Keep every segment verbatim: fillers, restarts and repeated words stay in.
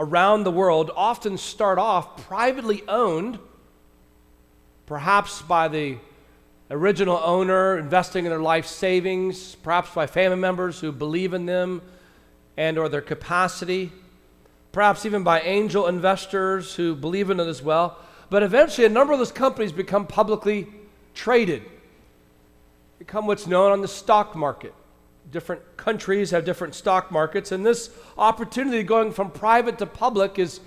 around the world often start off privately owned, perhaps by the original owner investing in their life savings, perhaps by family members who believe in them and or their capacity, perhaps even by angel investors who believe in it as well. But eventually a number of those companies become publicly traded, become what's known on the stock market. Different countries have different stock markets, and this opportunity going from private to public is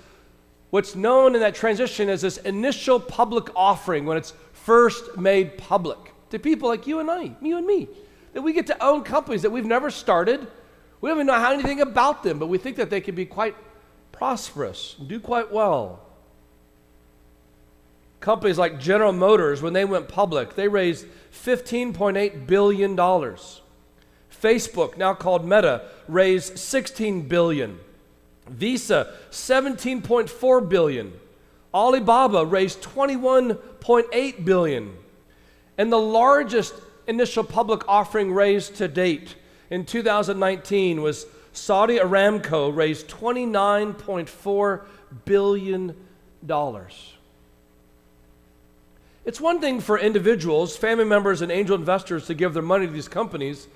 what's known in that transition as this initial public offering, when it's first made public to people like you and I, you and me, that we get to own companies that we've never started. We don't even know how anything about them, but we think that they can be quite prosperous and do quite well. Companies like General Motors, when they went public, they raised fifteen point eight billion dollars. Facebook, now called Meta, raised sixteen billion dollars. Visa, seventeen point four billion dollars. Alibaba raised twenty-one point eight billion dollars. And the largest initial public offering raised to date in two thousand nineteen was Saudi Aramco, raised twenty-nine point four billion dollars. It's one thing for individuals, family members, and angel investors to give their money to these companies.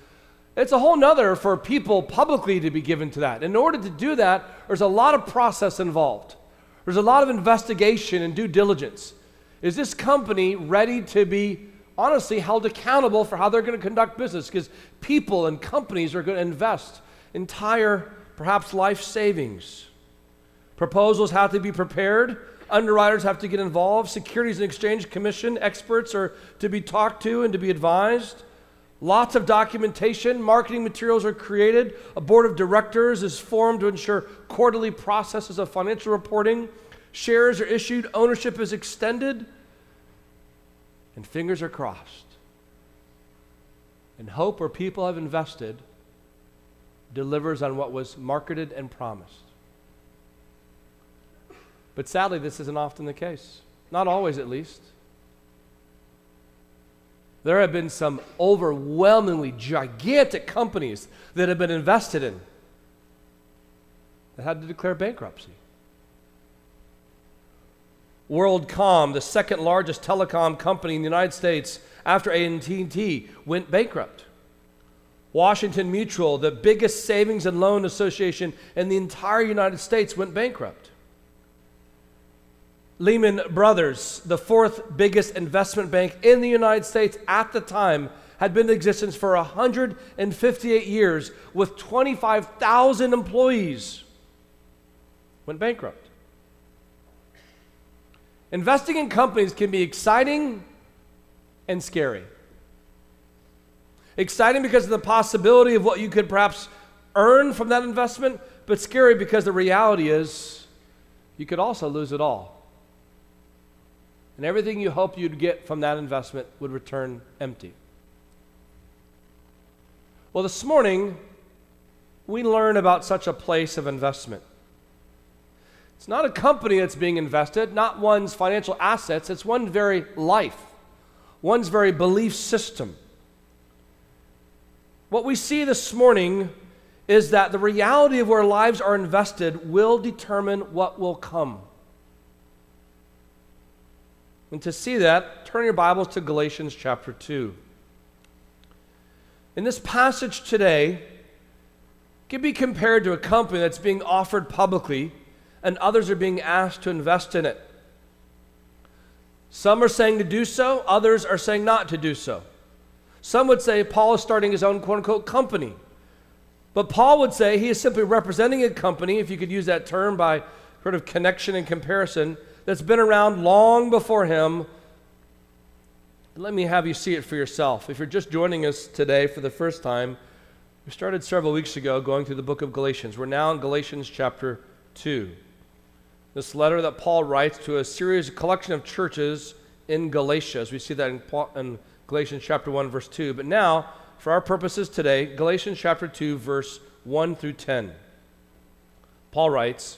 It's a whole nother for people publicly to be given to that. In order to do that, there's a lot of process involved. There's a lot of investigation and due diligence. Is this company ready to be honestly held accountable for how they're going to conduct business? Because people and companies are going to invest entire, perhaps life savings. Proposals have to be prepared. Underwriters have to get involved. Securities and Exchange Commission experts are to be talked to and to be advised. Lots of documentation, marketing materials are created, a board of directors is formed to ensure quarterly processes of financial reporting, shares are issued, ownership is extended, and fingers are crossed. And hope where people have invested delivers on what was marketed and promised. But sadly, this isn't often the case, not always at least. There have been some overwhelmingly gigantic companies that have been invested in that had to declare bankruptcy. WorldCom, the second largest telecom company in the United States after A T and T, went bankrupt. Washington Mutual, the biggest savings and loan association in the entire United States, went bankrupt. Lehman Brothers, the fourth biggest investment bank in the United States at the time, had been in existence for one hundred fifty-eight years with twenty-five thousand employees, went bankrupt. Investing in companies can be exciting and scary. Exciting because of the possibility of what you could perhaps earn from that investment, but scary because the reality is you could also lose it all. And everything you hoped you'd get from that investment would return empty. Well, this morning, we learn about such a place of investment. It's not a company that's being invested, not one's financial assets, it's one's very life, one's very belief system. What we see this morning is that the reality of where lives are invested will determine what will come. And to see that, turn your Bibles to Galatians chapter two. In this passage today, can be compared to a company that's being offered publicly and others are being asked to invest in it. Some are saying to do so, others are saying not to do so. Some would say Paul is starting his own quote-unquote company. But Paul would say he is simply representing a company, if you could use that term by sort of connection and comparison, that's been around long before him. Let me have you see it for yourself. If you're just joining us today for the first time, we started several weeks ago going through the book of Galatians. We're now in Galatians chapter two. this letter that Paul writes to a series, a collection of churches in Galatia, as we see that in, in Galatians chapter one, verse two. But now, for our purposes today, Galatians chapter two, verse one through ten. Paul writes,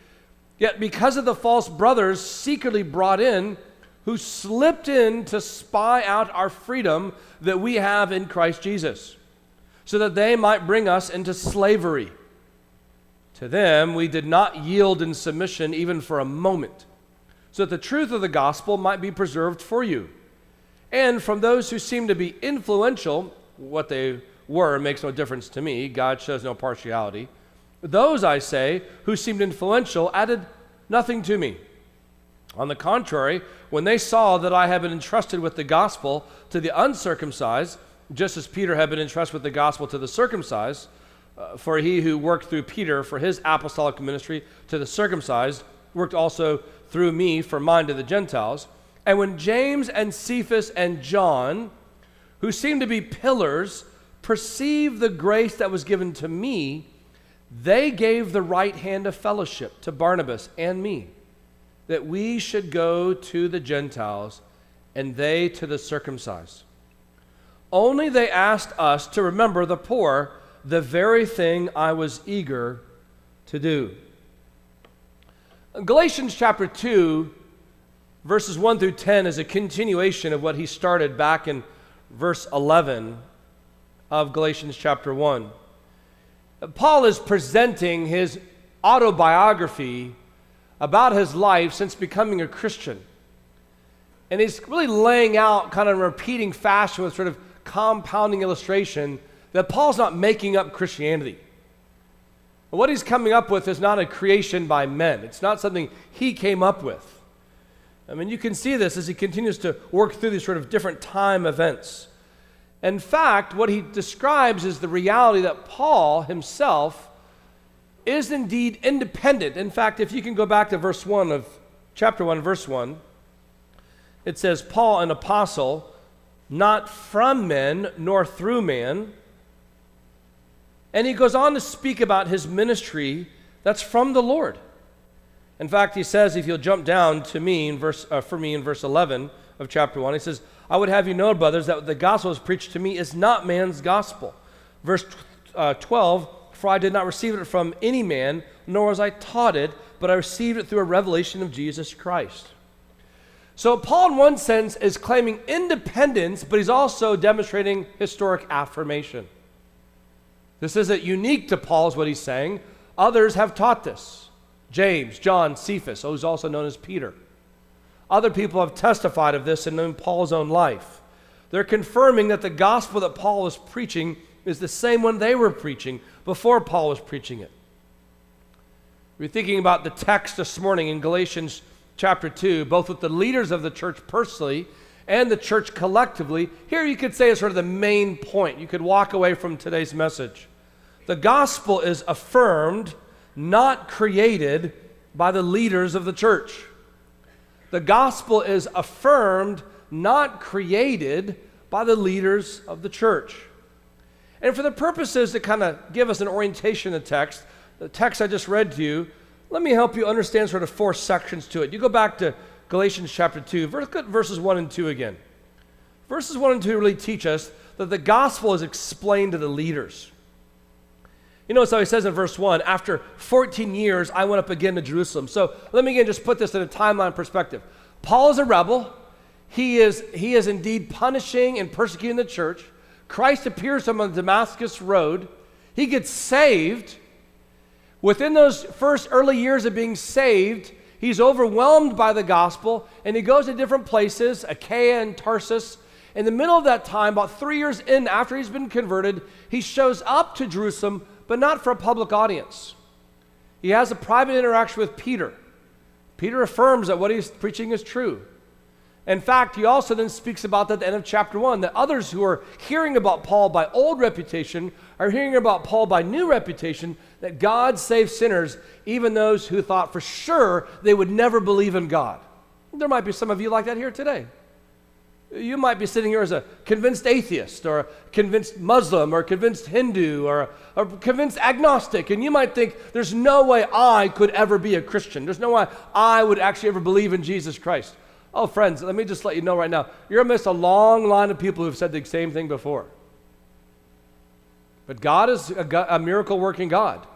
yet because of the false brothers secretly brought in, who slipped in to spy out our freedom that we have in Christ Jesus, so that they might bring us into slavery. To them we did not yield in submission even for a moment, so that the truth of the gospel might be preserved for you. And from those who seem to be influential," what they were makes no difference to me, God shows no partiality, "those, I say, who seemed influential added nothing to me. On the contrary, when they saw that I had been entrusted with the gospel to the uncircumcised, just as Peter had been entrusted with the gospel to the circumcised, uh, for he who worked through Peter for his apostolic ministry to the circumcised worked also through me for mine to the Gentiles. And when James and Cephas and John, who seemed to be pillars, perceived the grace that was given to me, they gave the right hand of fellowship to Barnabas and me, that we should go to the Gentiles and they to the circumcised. Only they asked us to remember the poor, the very thing I was eager to do." Galatians chapter two, verses one through ten, is a continuation of what he started back in verse eleven of Galatians chapter one. Paul is presenting his autobiography about his life since becoming a Christian. And he's really laying out, kind of repeating fashion with sort of compounding illustration, that Paul's not making up Christianity. But what he's coming up with is not a creation by men. It's not something he came up with. I mean, you can see this as he continues to work through these sort of different time events. In fact, what he describes is the reality that Paul himself is indeed independent. In fact, if you can go back to verse one of chapter one, verse one, it says, "Paul, an apostle, not from men nor through man." And he goes on to speak about his ministry that's from the Lord. In fact, he says, if you'll jump down to me in verse, uh, for me in verse eleven of chapter one, he says, "I would have you know, brothers, that the gospel is preached to me is not man's gospel." Verse uh, twelve, "For I did not receive it from any man, nor was I taught it, but I received it through a revelation of Jesus Christ." So Paul, in one sense, is claiming independence, but he's also demonstrating historic affirmation. This isn't unique to Paul, is what he's saying. Others have taught this. James, John, Cephas, who's also known as Peter. Other people have testified of this in Paul's own life. They're confirming that the gospel that Paul is preaching is the same one they were preaching before Paul was preaching it. We're thinking about the text this morning in Galatians chapter two, both with the leaders of the church personally and the church collectively. Here you could say is sort of the main point you could walk away from today's message. The gospel is affirmed, not created, by the leaders of the church. The gospel is affirmed, not created, by the leaders of the church. And for the purposes to kind of give us an orientation of the text, the text I just read to you, let me help you understand sort of four sections to it. You go back to Galatians chapter two, verses one and two again. Verses one and two really teach us that the gospel is explained to the leaders. You notice how he says in verse one, "After fourteen years, I went up again to Jerusalem." So let me again just put this in a timeline perspective. Paul is a rebel. He is, he is indeed punishing and persecuting the church. Christ appears to him on the Damascus Road. He gets saved. Within those first early years of being saved, he's overwhelmed by the gospel, and he goes to different places, Achaia and Tarsus. In the middle of that time, about three years in after he's been converted, he shows up to Jerusalem, but not for a public audience. He has a private interaction with Peter. Peter affirms that what he's preaching is true. In fact, he also then speaks about that at the end of chapter one, that others who are hearing about Paul by old reputation are hearing about Paul by new reputation, that God saves sinners, even those who thought for sure they would never believe in God. There might be some of you like that here today. You might be sitting here as a convinced atheist or a convinced Muslim or a convinced Hindu or a, a convinced agnostic, and you might think, there's no way I could ever be a Christian. There's no way I would actually ever believe in Jesus Christ. Oh, friends, let me just let you know right now, you're amidst a long line of people who've said the same thing before. But God is a, a miracle-working God.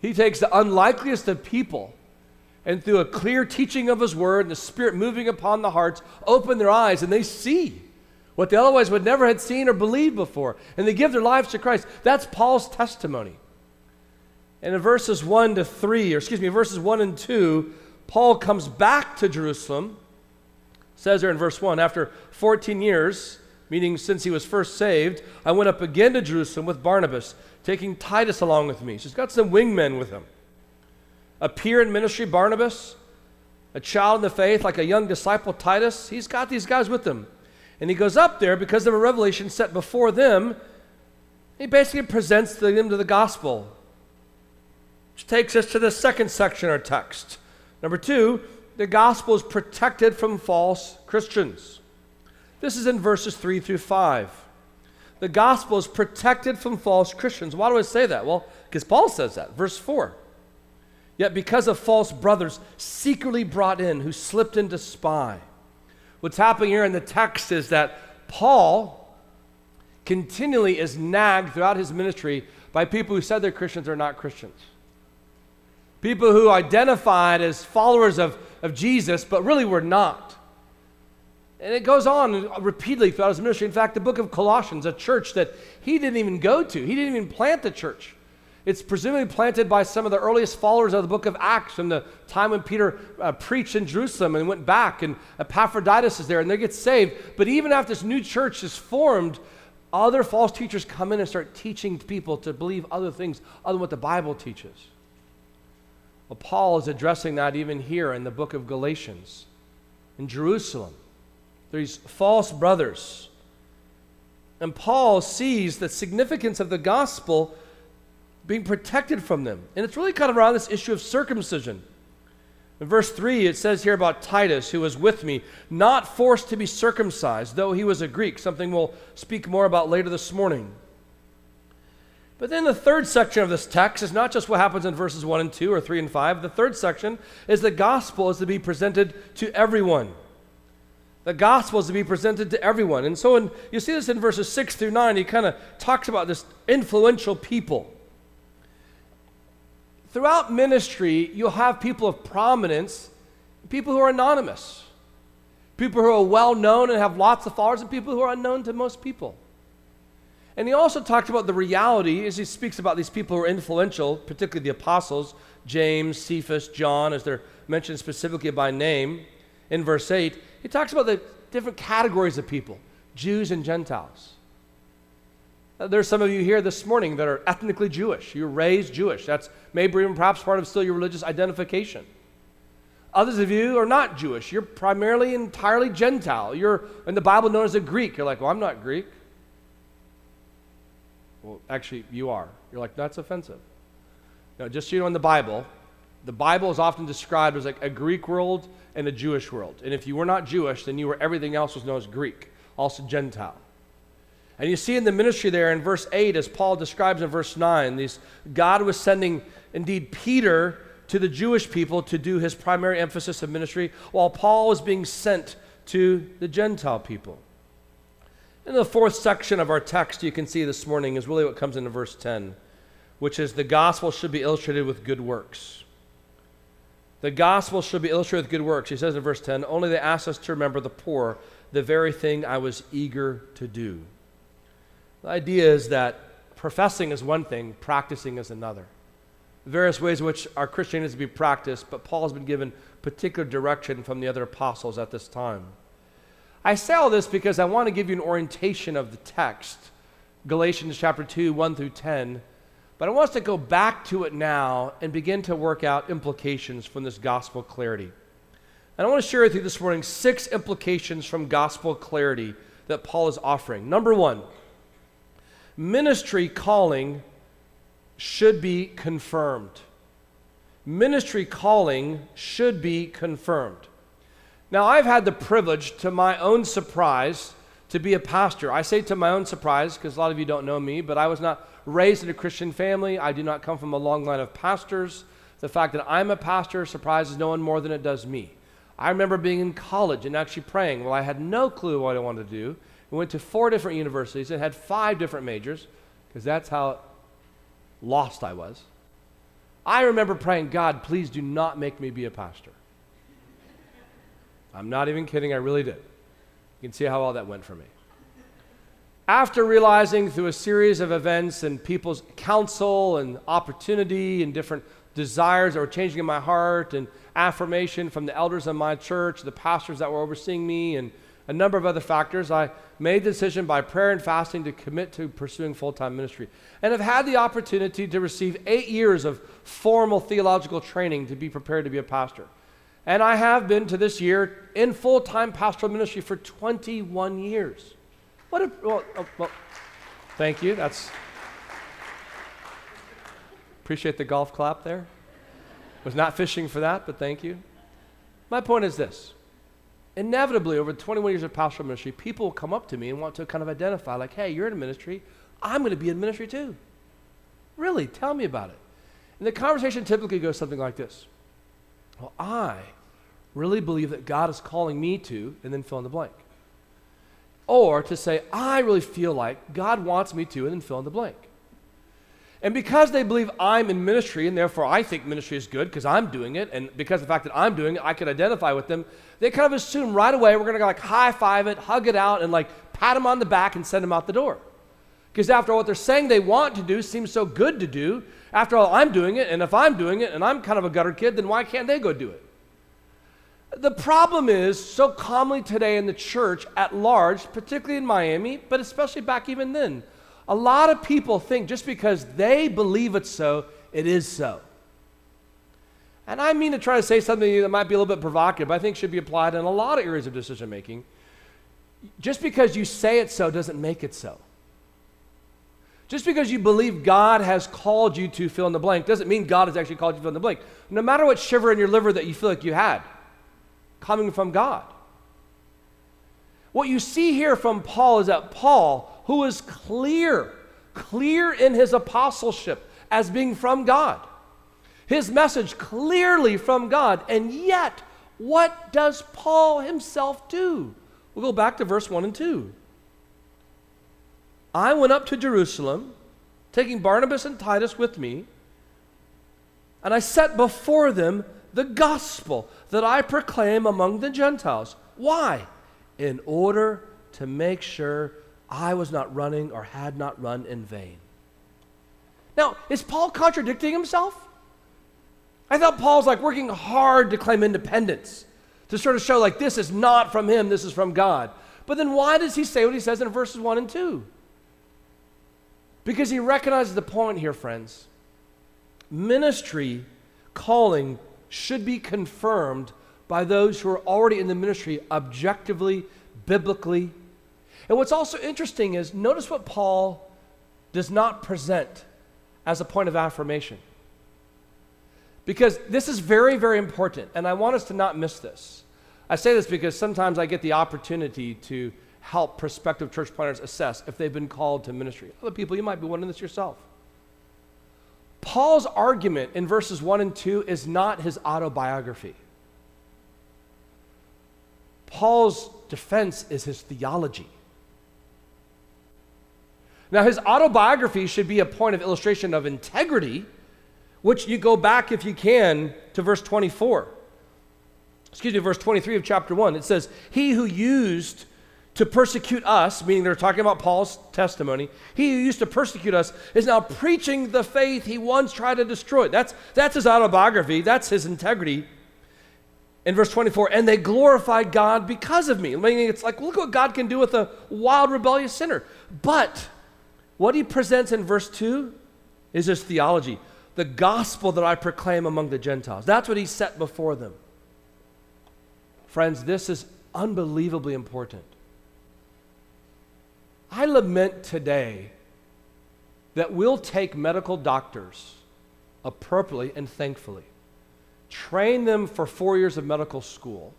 He takes the unlikeliest of people and through a clear teaching of His Word and the Spirit moving upon the hearts, open their eyes and they see what they otherwise would never have seen or believed before. And they give their lives to Christ. That's Paul's testimony. And in verses one to three, or excuse me, verses one and two, Paul comes back to Jerusalem. Says there in verse one, after fourteen years, meaning since he was first saved, I went up again to Jerusalem with Barnabas, taking Titus along with me. So he's got some wingmen with him. A peer in ministry, Barnabas, a child in the faith, like a young disciple, Titus. He's got these guys with him. And he goes up there because of a revelation set before them. He basically presents them to the gospel. Which takes us to the second section of our text. Number two, the gospel is protected from false Christians. This is in verses three through five. The gospel is protected from false Christians. Why do I say that? Well, because Paul says that. Verse four. Yet because of false brothers secretly brought in who slipped in to spy. What's happening here in the text is that Paul continually is nagged throughout his ministry by people who said they're Christians or not Christians. People who identified as followers of, of Jesus, but really were not. And it goes on repeatedly throughout his ministry. In fact, the book of Colossians, a church that he didn't even go to. He didn't even plant the church. It's presumably planted by some of the earliest followers of the book of Acts from the time when Peter uh, preached in Jerusalem and went back, and Epaphroditus is there, and they get saved. But even after this new church is formed, other false teachers come in and start teaching people to believe other things other than what the Bible teaches. Well, Paul is addressing that even here in the book of Galatians. In Jerusalem, there's false brothers. And Paul sees the significance of the gospel being protected from them. And it's really kind of around this issue of circumcision. In verse three, it says here about Titus, who was with me, not forced to be circumcised, though he was a Greek, something we'll speak more about later this morning. But then the third section of this text is not just what happens in verses one and two or three and five. The third section is the gospel is to be presented to everyone. The gospel is to be presented to everyone. And so in, you see this in verses six through nine. He kind of talks about this influential people. Throughout ministry, you'll have people of prominence, people who are anonymous, people who are well-known and have lots of followers, and people who are unknown to most people. And he also talked about the reality as he speaks about these people who are influential, particularly the apostles, James, Cephas, John, as they're mentioned specifically by name in verse eight. He talks about the different categories of people, Jews and Gentiles. There's some of you here this morning that are ethnically Jewish. You're raised Jewish. That's maybe even perhaps part of still your religious identification. Others of you are not Jewish. You're primarily entirely Gentile. You're in the Bible known as a Greek. You're like, well, I'm not Greek. Well, actually, you are. You're like, that's offensive. No, just so you know, in the Bible, the Bible is often described as like a Greek world and a Jewish world. And if you were not Jewish, then you were everything else was known as Greek, also Gentile. And you see in the ministry there in verse eight, as Paul describes in verse nine, these, God was sending, indeed, Peter to the Jewish people to do his primary emphasis of ministry, while Paul was being sent to the Gentile people. In the fourth section of our text you can see this morning is really what comes into verse ten, which is the gospel should be illustrated with good works. The gospel should be illustrated with good works. He says in verse ten, only they asked us to remember the poor, the very thing I was eager to do. The idea is that professing is one thing, practicing is another. Various ways in which our Christianity is to be practiced, but Paul has been given particular direction from the other apostles at this time. I say all this because I want to give you an orientation of the text, Galatians chapter two, one through ten, But I want us to go back to it now and begin to work out implications from this gospel clarity. And I want to share with you this morning six implications from gospel clarity that Paul is offering. Number one, ministry calling should be confirmed. Ministry calling should be confirmed. Now, I've had the privilege, to my own surprise, to be a pastor. I say to my own surprise because a lot of you don't know me, but I was not raised in a Christian family. I do not come from a long line of pastors. The fact that I'm a pastor surprises no one more than it does me. I remember being in college and actually praying. Well, I had no clue what I wanted to do. I went to four different universities and had five different majors because that's how lost I was. I remember praying, God, please do not make me be a pastor. I'm not even kidding, I really did. You can see how all that went for me. After realizing through a series of events and people's counsel and opportunity and different desires that were changing in my heart and affirmation from the elders in my church, the pastors that were overseeing me, and a number of other factors, I made the decision by prayer and fasting to commit to pursuing full-time ministry. And I've had the opportunity to receive eight years of formal theological training to be prepared to be a pastor. And I have been to this year in full-time pastoral ministry for twenty-one years. What a, well, oh, well, thank you, that's, appreciate the golf clap there. Was not fishing for that, but thank you. My point is this. Inevitably, over twenty-one years of pastoral ministry, people will come up to me and want to kind of identify, like, hey, you're in ministry. I'm going to be in ministry too. Really, tell me about it. And the conversation typically goes something like this. Well, I really believe that God is calling me to, and then fill in the blank. Or to say, I really feel like God wants me to, and then fill in the blank. And because they believe I'm in ministry, and therefore I think ministry is good because I'm doing it, and because of the fact that I'm doing it, I can identify with them, they kind of assume right away we're going to like high-five it, hug it out, and like pat them on the back and send them out the door. Because after all, what they're saying they want to do seems so good to do. After all, I'm doing it, and if I'm doing it, and I'm kind of a gutter kid, then why can't they go do it? The problem is, so commonly today in the church at large, particularly in Miami, but especially back even then, a lot of people think just because they believe it's so, it is so. And I mean to try to say something that might be a little bit provocative, but I think should be applied in a lot of areas of decision-making. Just because you say it so doesn't make it so. Just because you believe God has called you to fill in the blank doesn't mean God has actually called you to fill in the blank. No matter what shiver in your liver that you feel like you had, coming from God. What you see here from Paul is that Paul, who is clear, clear in his apostleship as being from God, his message clearly from God, and yet what does Paul himself do? We'll go back to verse one and two. I went up to Jerusalem, taking Barnabas and Titus with me, and I set before them the gospel that I proclaim among the Gentiles. Why? In order to make sure I was not running or had not run in vain. Now, is Paul contradicting himself? I thought Paul's like working hard to claim independence, to sort of show like this is not from him, this is from God. But then why does he say what he says in verses one and two? Because he recognizes the point here, friends. Ministry calling should be confirmed by those who are already in the ministry objectively, biblically. And what's also interesting is notice what Paul does not present as a point of affirmation. Because this is very, very important, and I want us to not miss this. I say this because sometimes I get the opportunity to help prospective church planners assess if they've been called to ministry. Other people, you might be wondering this yourself. Paul's argument in verses one and two is not his autobiography. Paul's defense is his theology. Now, his autobiography should be a point of illustration of integrity, which you go back, if you can, to verse twenty-four. Excuse me, verse twenty-three of chapter one. It says, he who used to persecute us, meaning they're talking about Paul's testimony, he who used to persecute us is now preaching the faith he once tried to destroy. That's, that's his autobiography. That's his integrity. In verse twenty-four, and they glorified God because of me. Meaning it's like, look what God can do with a wild, rebellious sinner. But what he presents in verse two is his theology, the gospel that I proclaim among the Gentiles. That's what he set before them. Friends, this is unbelievably important. I lament today that we'll take medical doctors appropriately and thankfully, train them for four years of medical school,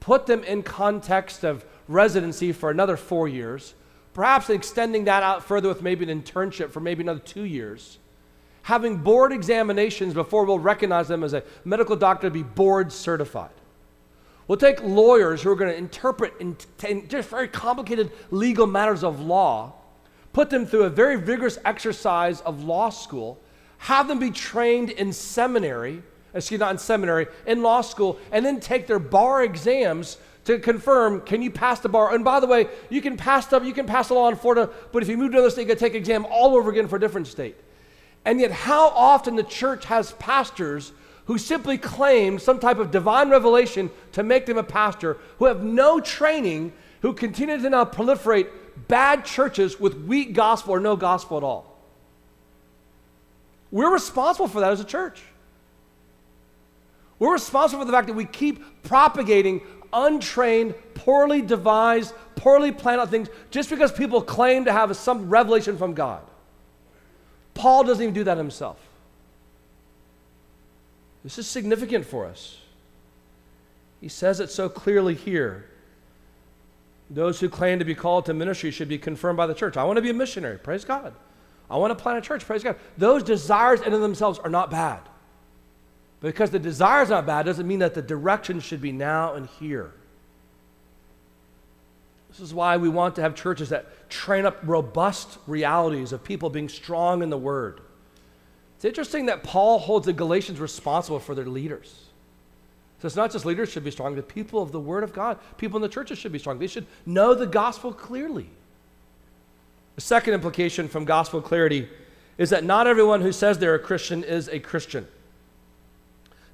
put them in context of residency for another four years, perhaps extending that out further with maybe an internship for maybe another two years, having board examinations before we'll recognize them as a medical doctor to be board certified. We'll take lawyers who are going to interpret in t- in just very complicated legal matters of law, put them through a very vigorous exercise of law school, have them be trained in seminary, excuse me, not in seminary, in law school, and then take their bar exams to confirm, can you pass the bar? And by the way, you can pass the, you can pass the law in Florida, but if you move to another state, you got to take an exam all over again for a different state. And yet how often the church has pastors who simply claim some type of divine revelation to make them a pastor, who have no training, who continue to now proliferate bad churches with weak gospel or no gospel at all. We're responsible for that as a church. We're responsible for the fact that we keep propagating untrained, poorly devised, poorly planned out things just because people claim to have some revelation from God. Paul doesn't even do that himself. This is significant for us. He says it so clearly here. Those who claim to be called to ministry should be confirmed by the church. I want to be a missionary. Praise God. I want to plant a church. Praise God. Those desires in and of themselves are not bad. But because the desire is not bad doesn't mean that the direction should be now and here. This is why we want to have churches that train up robust realities of people being strong in the Word. It's interesting that Paul holds the Galatians responsible for their leaders. So it's not just leaders should be strong, the people of the Word of God, people in the churches should be strong. They should know the gospel clearly. The second implication from gospel clarity is that not everyone who says they're a Christian is a Christian.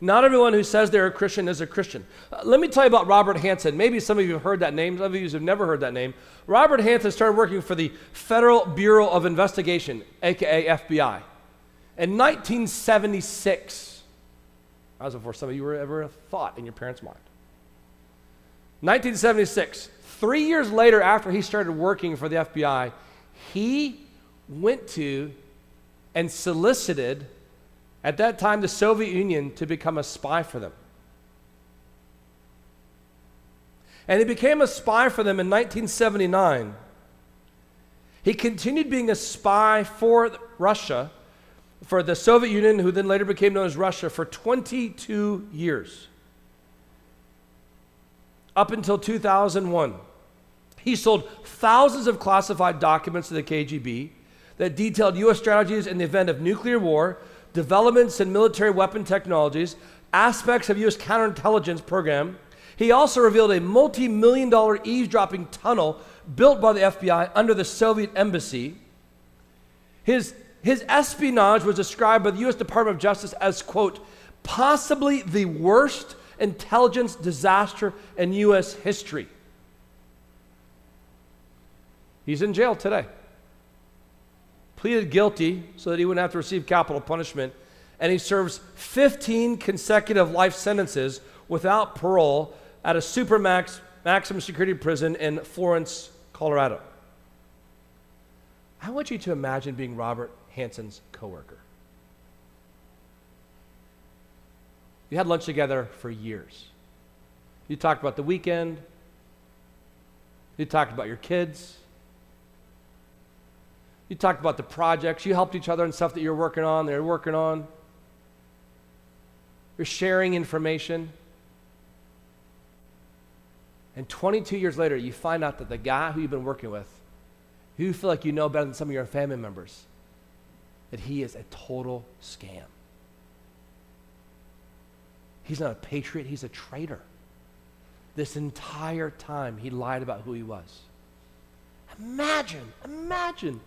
Not everyone who says they're a Christian is a Christian. Uh, let me tell you about Robert Hansen. Maybe some of you have heard that name. Some of you have never heard that name. Robert Hansen started working for the Federal Bureau of Investigation, aka F B I, in nineteen seventy-six. That was before some of you were ever a thought in your parents' mind. nineteen seventy-six. Three years later, after he started working for the F B I, he went to and solicited, at that time, the Soviet Union to become a spy for them. And he became a spy for them in nineteen seventy-nine. He continued being a spy for Russia, for the Soviet Union, who then later became known as Russia, for twenty-two years. Up until two thousand one. He sold thousands of classified documents to the K G B that detailed U S strategies in the event of nuclear war, developments in military weapon technologies, aspects of U S counterintelligence program. He also revealed a multi-million dollar eavesdropping tunnel built by the F B I under the Soviet embassy. His, his espionage was described by the U S Department of Justice as, quote, possibly the worst intelligence disaster in U S history. He's in jail today. Pleaded guilty so that he wouldn't have to receive capital punishment, and he serves fifteen consecutive life sentences without parole at a Supermax maximum security prison in Florence, Colorado. I want you to imagine being Robert Hansen's coworker. You had lunch together for years. You talked about the weekend. You talked about your kids. You talked about the projects. You helped each other on stuff that you're working on, they're working on. You're sharing information. And twenty-two years later, you find out that the guy who you've been working with, who you feel like you know better than some of your family members, that he is a total scam. He's not a patriot, he's a traitor. This entire time, he lied about who he was. Imagine, imagine.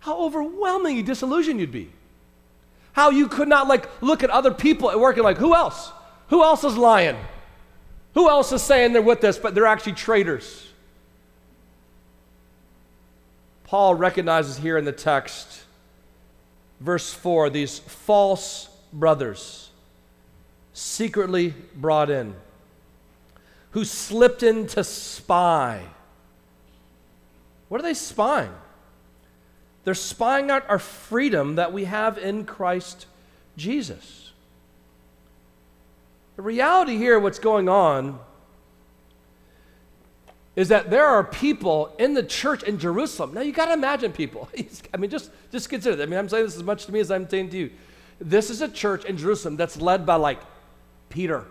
How overwhelmingly disillusioned you'd be. How you could not like look at other people at work and like, who else? Who else is lying? Who else is saying they're with us, but they're actually traitors? Paul recognizes here in the text verse four, these false brothers secretly brought in, who slipped in to spy. What are they spying? They're spying out our freedom that we have in Christ Jesus. The reality here, what's going on, is that there are people in the church in Jerusalem. Now, you got to imagine people. I mean, just, just consider that. I mean, I'm saying this as much to me as I'm saying to you. This is a church in Jerusalem that's led by, like, Peter.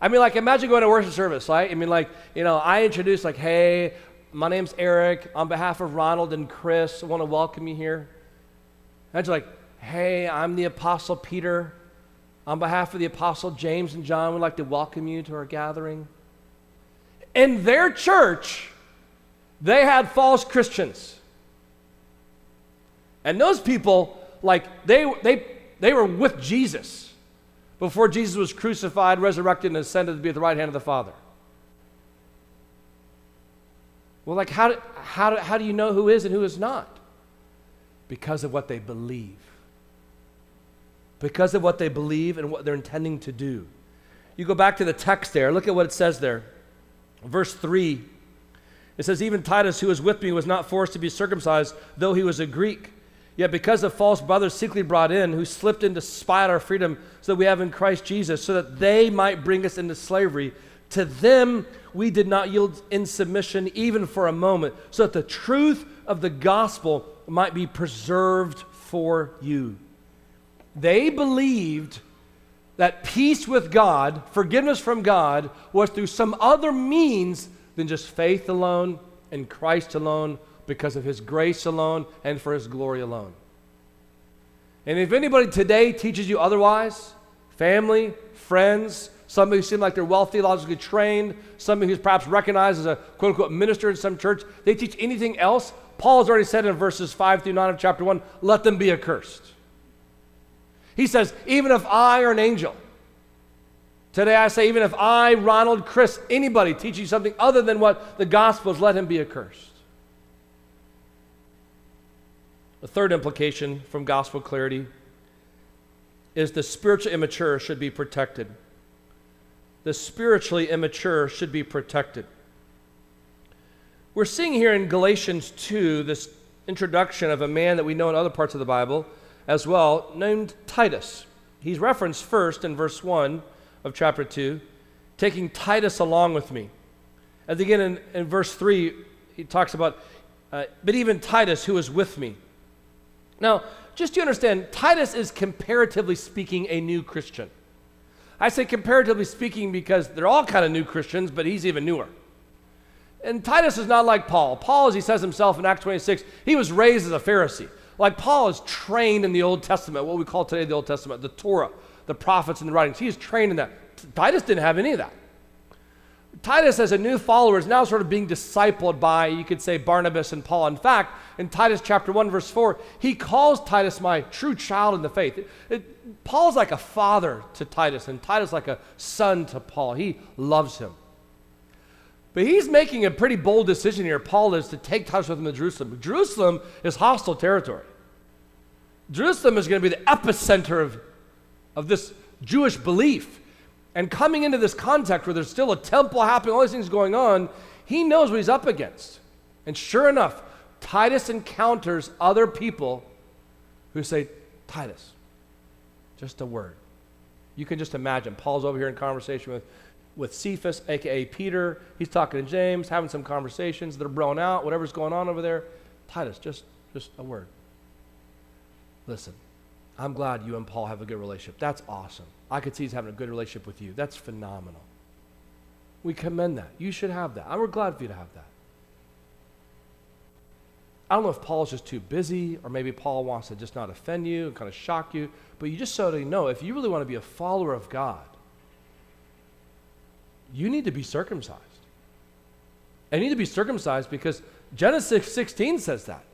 I mean, like, imagine going to worship service, right? I mean, like, you know, I introduce, like, hey, my name's Eric. On behalf of Ronald and Chris, I want to welcome you here. Imagine, like, hey, I'm the Apostle Peter. On behalf of the Apostle James and John, we'd like to welcome you to our gathering. In their church, they had false Christians. And those people, like, they, they, they were with Jesus before Jesus was crucified, resurrected, and ascended to be at the right hand of the Father. Well, like, how do, how do, how do you know who is and who is not? Because of what they believe. Because of what they believe and what they're intending to do. You go back to the text there. Look at what it says there. Verse three, it says, even Titus, who was with me, was not forced to be circumcised, though he was a Greek. Yet because of false brothers secretly brought in, who slipped in to spy out our freedom so that we have in Christ Jesus, so that they might bring us into slavery, to them we did not yield in submission even for a moment, so that the truth of the gospel might be preserved for you. They believed that peace with God, forgiveness from God, was through some other means than just faith alone and Christ alone, because of His grace alone and for His glory alone. And if anybody today teaches you otherwise, family, friends, somebody who seems like they're well theologically trained, somebody who's perhaps recognized as a quote-unquote minister in some church, they teach anything else, Paul's already said in verses five through nine of chapter one, let them be accursed. He says, even if I or an angel, today I say, even if I, Ronald, Chris, anybody teach you something other than what the gospel is, let him be accursed. The third implication from gospel clarity is the spiritually immature should be protected. The spiritually immature should be protected. We're seeing here in Galatians two this introduction of a man that we know in other parts of the Bible as well, named Titus. He's referenced first in verse one of chapter two, taking Titus along with me. And again in, in verse three, he talks about, uh, but even Titus who was with me. Now, just to understand, Titus is comparatively speaking a new Christian. I say comparatively speaking because they're all kind of new Christians, but he's even newer. And Titus is not like Paul. Paul, as he says himself in Acts twenty-six, he was raised as a Pharisee. Like, Paul is trained in the Old Testament, what we call today the Old Testament, the Torah, the prophets and the writings. He is trained in that. Titus didn't have any of that. Titus, as a new follower, is now sort of being discipled by, you could say, Barnabas and Paul. In fact, in Titus chapter one, verse four, he calls Titus my true child in the faith. It, it, Paul's like a father to Titus, and Titus like a son to Paul. He loves him. But he's making a pretty bold decision here, Paul is, to take Titus with him to Jerusalem. Jerusalem is hostile territory. Jerusalem is going to be the epicenter of, of this Jewish belief. And coming into this context where there's still a temple happening, all these things going on, he knows what he's up against. And sure enough, Titus encounters other people who say, Titus, just a word. You can just imagine, Paul's over here in conversation with with Cephas, a k a. Peter. He's talking to James, having some conversations. They're blown out, whatever's going on over there. Titus, just, just a word. Listen, I'm glad you and Paul have a good relationship. That's awesome. I could see he's having a good relationship with you. That's phenomenal. We commend that. You should have that. And we're glad for you to have that. I don't know if Paul's just too busy, or maybe Paul wants to just not offend you and kind of shock you, but you just so that you know, if you really want to be a follower of God, you need to be circumcised. And you need to be circumcised because Genesis sixteen says that.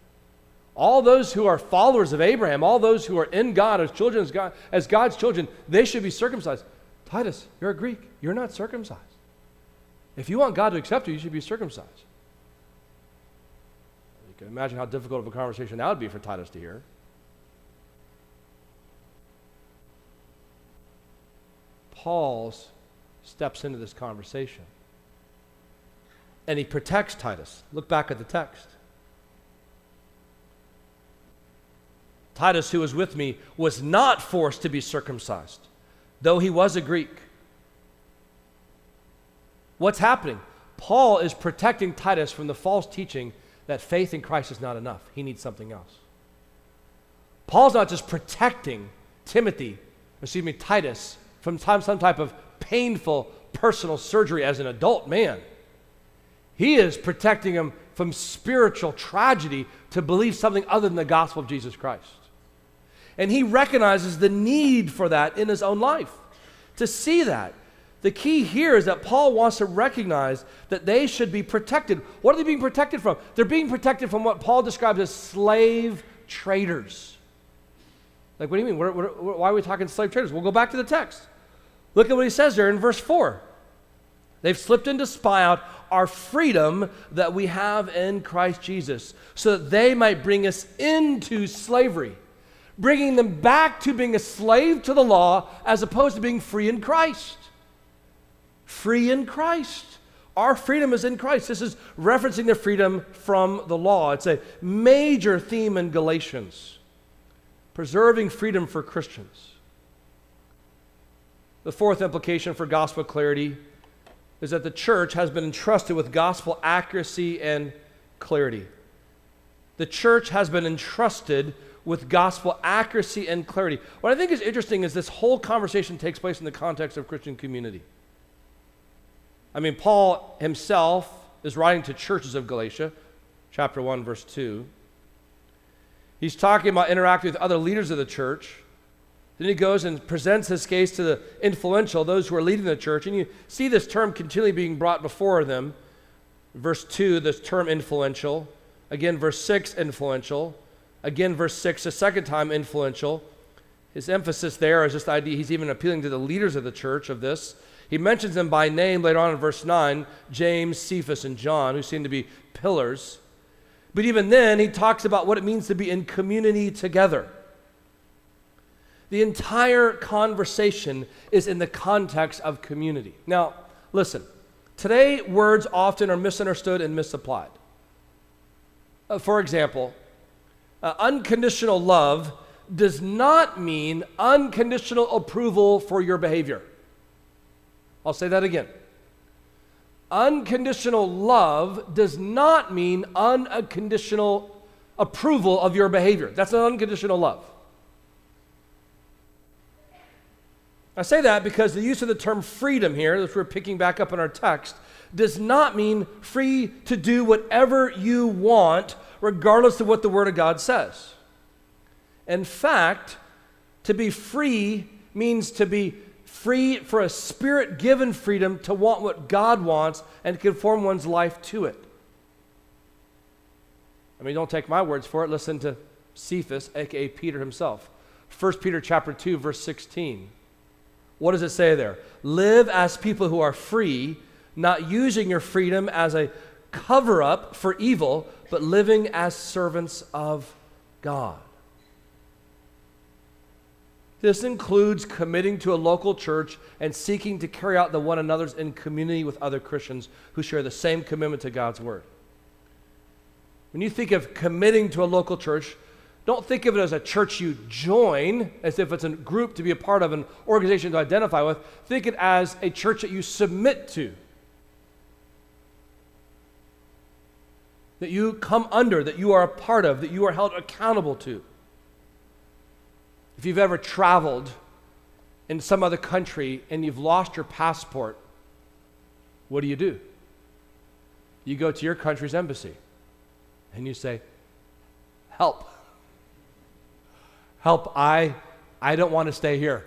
All those who are followers of Abraham, all those who are in God as children, as, God, as God's children, they should be circumcised. Titus, you're a Greek. You're not circumcised. If you want God to accept you, you should be circumcised. You can imagine how difficult of a conversation that would be for Titus to hear. Paul's steps into this conversation. And he protects Titus. Look back at the text. Titus, who was with me, was not forced to be circumcised, though he was a Greek. What's happening? Paul is protecting Titus from the false teaching that faith in Christ is not enough. He needs something else. Paul's not just protecting Timothy, excuse me, Titus, from some type of painful personal surgery as an adult man. He is protecting him from spiritual tragedy to believe something other than the gospel of Jesus Christ. And he recognizes the need for that in his own life, to see that. The key here is that Paul wants to recognize that they should be protected. What are they being protected from? They're being protected from what Paul describes as slave traders. Like, what do you mean? We're, we're, why are we talking slave traders? We'll go back to the text. Look at what he says there in verse four. They've slipped in to spy out our freedom that we have in Christ Jesus, so that they might bring us into slavery, bringing them back to being a slave to the law as opposed to being free in Christ. Free in Christ. Our freedom is in Christ. This is referencing the freedom from the law. It's a major theme in Galatians, preserving freedom for Christians. The fourth implication for gospel clarity is that the church has been entrusted with gospel accuracy and clarity. The church has been entrusted with gospel accuracy and clarity. What I think is interesting is this whole conversation takes place in the context of Christian community. I mean, Paul himself is writing to churches of Galatia, chapter one, verse two. He's talking about interacting with other leaders of the church. Then he goes and presents his case to the influential, those who are leading the church. And you see this term continually being brought before them. Verse two, this term influential. Again, verse six, influential. Again, verse six, a second time, influential. His emphasis there is this idea he's even appealing to the leaders of the church of this. He mentions them by name later on in verse nine, James, Cephas, and John, who seem to be pillars. But even then, he talks about what it means to be in community together. The entire conversation is in the context of community. Now, listen, today words often are misunderstood and misapplied. Uh, for example, uh, unconditional love does not mean unconditional approval for your behavior. I'll say that again. Unconditional love does not mean unconditional approval of your behavior. That's not unconditional love. I say that because the use of the term freedom here, which we're picking back up in our text, does not mean free to do whatever you want, regardless of what the Word of God says. In fact, to be free means to be free for a spirit-given freedom to want what God wants and conform one's life to it. I mean, don't take my words for it. Listen to Cephas, a k a. Peter himself. First Peter chapter two, verse sixteen. What does it say there? Live as people who are free, not using your freedom as a cover-up for evil, but living as servants of God. This includes committing to a local church and seeking to carry out the one another's in community with other Christians who share the same commitment to God's Word. When you think of committing to a local church, don't think of it as a church you join, as if it's a group to be a part of, an organization to identify with. Think it as a church that you submit to, that you come under, that you are a part of, that you are held accountable to. If you've ever traveled in some other country and you've lost your passport, what do you do? You go to your country's embassy and you say, help. Help, I, I don't want to stay here.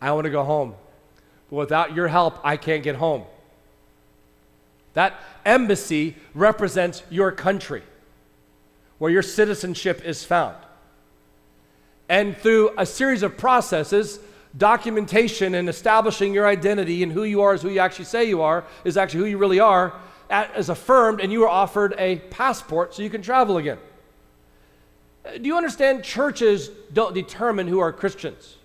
I want to go home. But without your help, I can't get home. That embassy represents your country, where your citizenship is found. And through a series of processes, documentation and establishing your identity and who you are is who you actually say you are, is actually who you really are, is affirmed, and you are offered a passport so you can travel again. Do you understand churches don't determine who are Christians?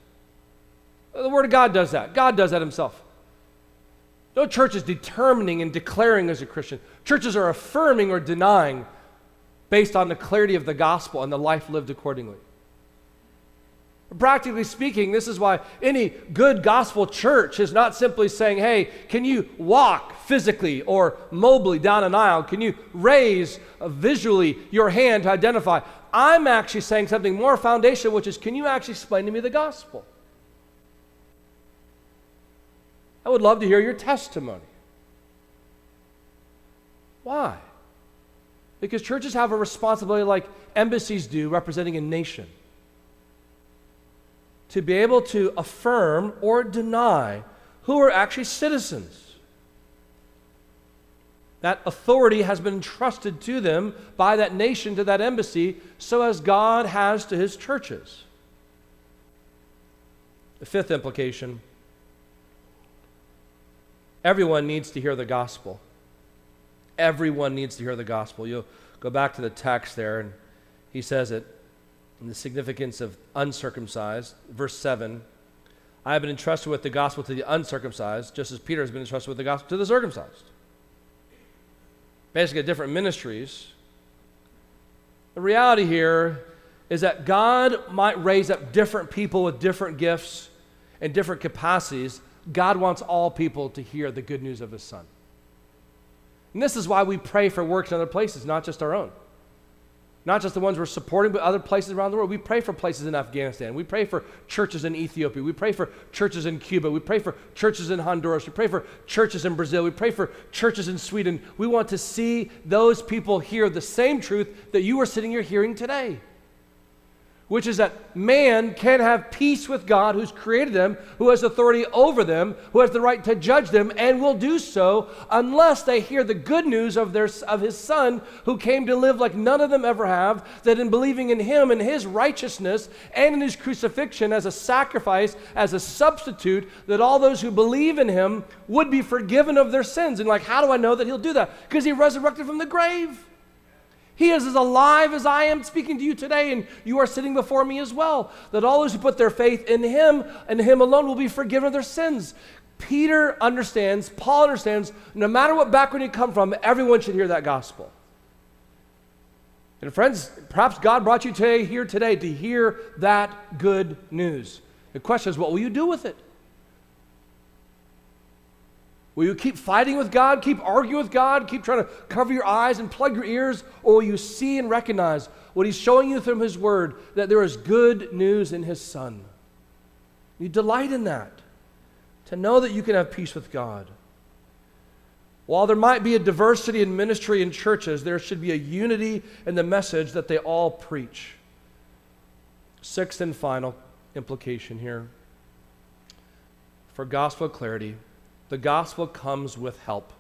The Word of God does that. God does that himself. No church is determining and declaring as a Christian. Churches are affirming or denying based on the clarity of the gospel and the life lived accordingly. Practically speaking, this is why any good gospel church is not simply saying, hey, can you walk physically or mobily down an aisle? Can you raise visually your hand to identify? I'm actually saying something more foundational, which is, can you actually explain to me the gospel? I would love to hear your testimony. Why? Because churches have a responsibility like embassies do, representing a nation, to be able to affirm or deny who are actually citizens. That authority has been entrusted to them by that nation, to that embassy, so as God has to his churches. The fifth implication, everyone needs to hear the gospel. Everyone needs to hear the gospel. You'll go back to the text there, and he says it. And the significance of uncircumcised, verse seven, I have been entrusted with the gospel to the uncircumcised, just as Peter has been entrusted with the gospel to the circumcised. Basically, different ministries. The reality here is that God might raise up different people with different gifts and different capacities. God wants all people to hear the good news of his Son. And this is why we pray for works in other places, not just our own. Not just the ones we're supporting, but other places around the world. We pray for places in Afghanistan. We pray for churches in Ethiopia. We pray for churches in Cuba. We pray for churches in Honduras. We pray for churches in Brazil. We pray for churches in Sweden. We want to see those people hear the same truth that you are sitting here hearing today, which is that man can have peace with God, who's created them, who has authority over them, who has the right to judge them, and will do so unless they hear the good news of, their, of his Son, who came to live like none of them ever have, that in believing in him and his righteousness and in his crucifixion as a sacrifice, as a substitute, that all those who believe in him would be forgiven of their sins. And like, how do I know that he'll do that? Because he resurrected from the grave. He is as alive as I am speaking to you today, and you are sitting before me as well, that all those who put their faith in him and him alone will be forgiven of their sins. Peter understands, Paul understands, no matter what background you come from, everyone should hear that gospel. And friends, perhaps God brought you today, here today to hear that good news. The question is, what will you do with it? Will you keep fighting with God, keep arguing with God, keep trying to cover your eyes and plug your ears, or will you see and recognize what he's showing you through his word, that there is good news in his Son? You delight in that, to know that you can have peace with God. While there might be a diversity in ministry in churches, there should be a unity in the message that they all preach. Sixth and final implication here for gospel clarity. The gospel comes with help.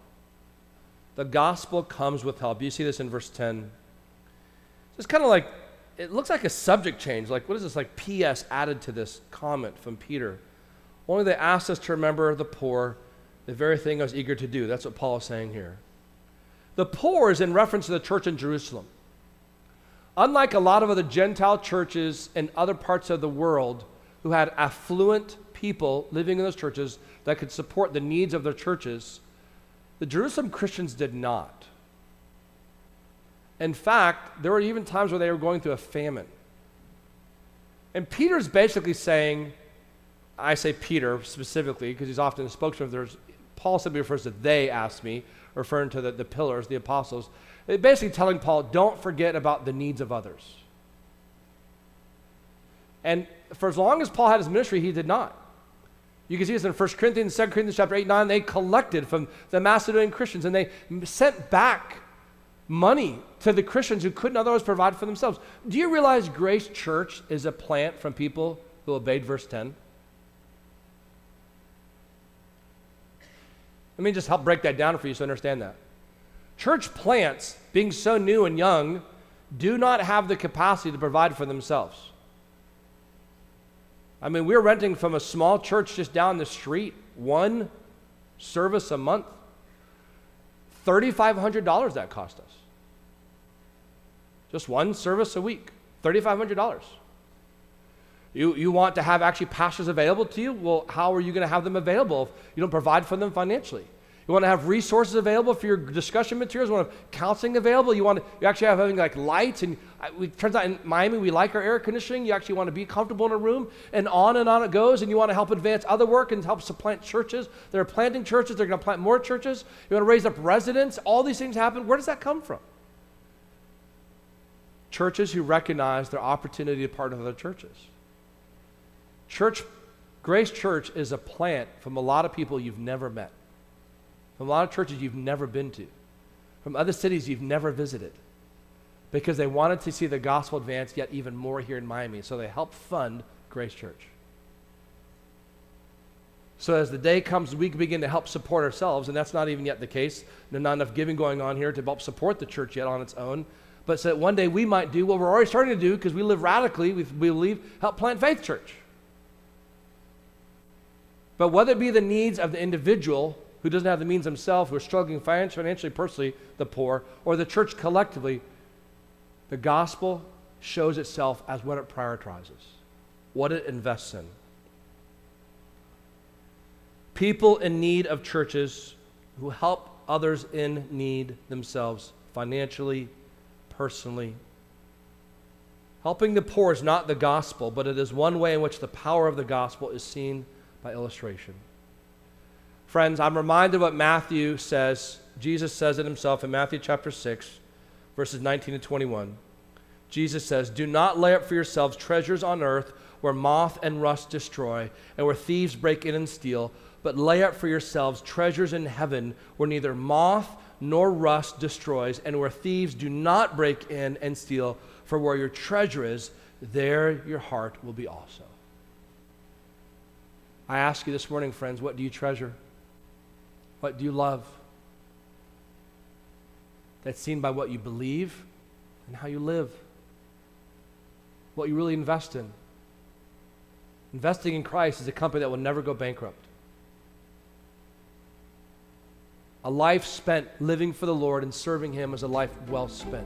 The gospel comes with help. You see this in verse ten. It's kind of like, it looks like a subject change. Like, what is this? Like P S added to this comment from Peter. Only they asked us to remember the poor, the very thing I was eager to do. That's what Paul is saying here. The poor is in reference to the church in Jerusalem. Unlike a lot of other Gentile churches in other parts of the world who had affluent people living in those churches that could support the needs of their churches, the Jerusalem Christians did not. In fact, there were even times where they were going through a famine. And Peter's basically saying, I say Peter specifically because he's often a spokesman. There's, Paul simply refers to they asked me, referring to the, the pillars, the apostles. They're basically telling Paul, don't forget about the needs of others. And for as long as Paul had his ministry, he did not. You can see this in First Corinthians, Second Corinthians chapter eight, nine. They collected from the Macedonian Christians, and they sent back money to the Christians who couldn't otherwise provide for themselves. Do you realize Grace Church is a plant from people who obeyed verse ten? Let me just help break that down for you so you understand that. Church plants, being so new and young, do not have the capacity to provide for themselves. I mean, we're renting from a small church just down the street, one service a month. three thousand five hundred dollars that cost us. Just one service a week, three thousand five hundred dollars. You, you want to have actually pastors available to you? Well, how are you going to have them available if you don't provide for them financially? You want to have resources available for your discussion materials. You want to have counseling available. You want to, you actually have having like lights. And I, we, it turns out in Miami, we like our air conditioning. You actually want to be comfortable in a room, and on and on it goes. And you want to help advance other work and help supplant churches. They're planting churches. They're going to plant more churches. You want to raise up residents. All these things happen. Where does that come from? Churches who recognize their opportunity to partner with other churches. Church, Grace Church is a plant from a lot of people you've never met, from a lot of churches you've never been to, from other cities you've never visited, because they wanted to see the gospel advance yet even more here in Miami, so they helped fund Grace Church. So as the day comes, we begin to help support ourselves, and that's not even yet the case. There's not enough giving going on here to help support the church yet on its own, but so that one day we might do what we're already starting to do because we live radically, we believe, help plant Faith Church. But whether it be the needs of the individual who doesn't have the means himself, who are struggling financially, personally, the poor, or the church collectively, the gospel shows itself as what it prioritizes, what it invests in. People in need of churches who help others in need themselves financially, personally. Helping the poor is not the gospel, but it is one way in which the power of the gospel is seen by illustration. Friends, I'm reminded of what Matthew says. Jesus says it himself in Matthew chapter six, verses nineteen to twenty-one. Jesus says, "Do not lay up for yourselves treasures on earth where moth and rust destroy and where thieves break in and steal, but lay up for yourselves treasures in heaven where neither moth nor rust destroys and where thieves do not break in and steal. For where your treasure is, there your heart will be also." I ask you this morning, friends, what do you treasure? What do you love? That's seen by what you believe and how you live, what you really invest in. Investing in Christ is a company that will never go bankrupt. A life spent living for the Lord and serving Him is a life well spent.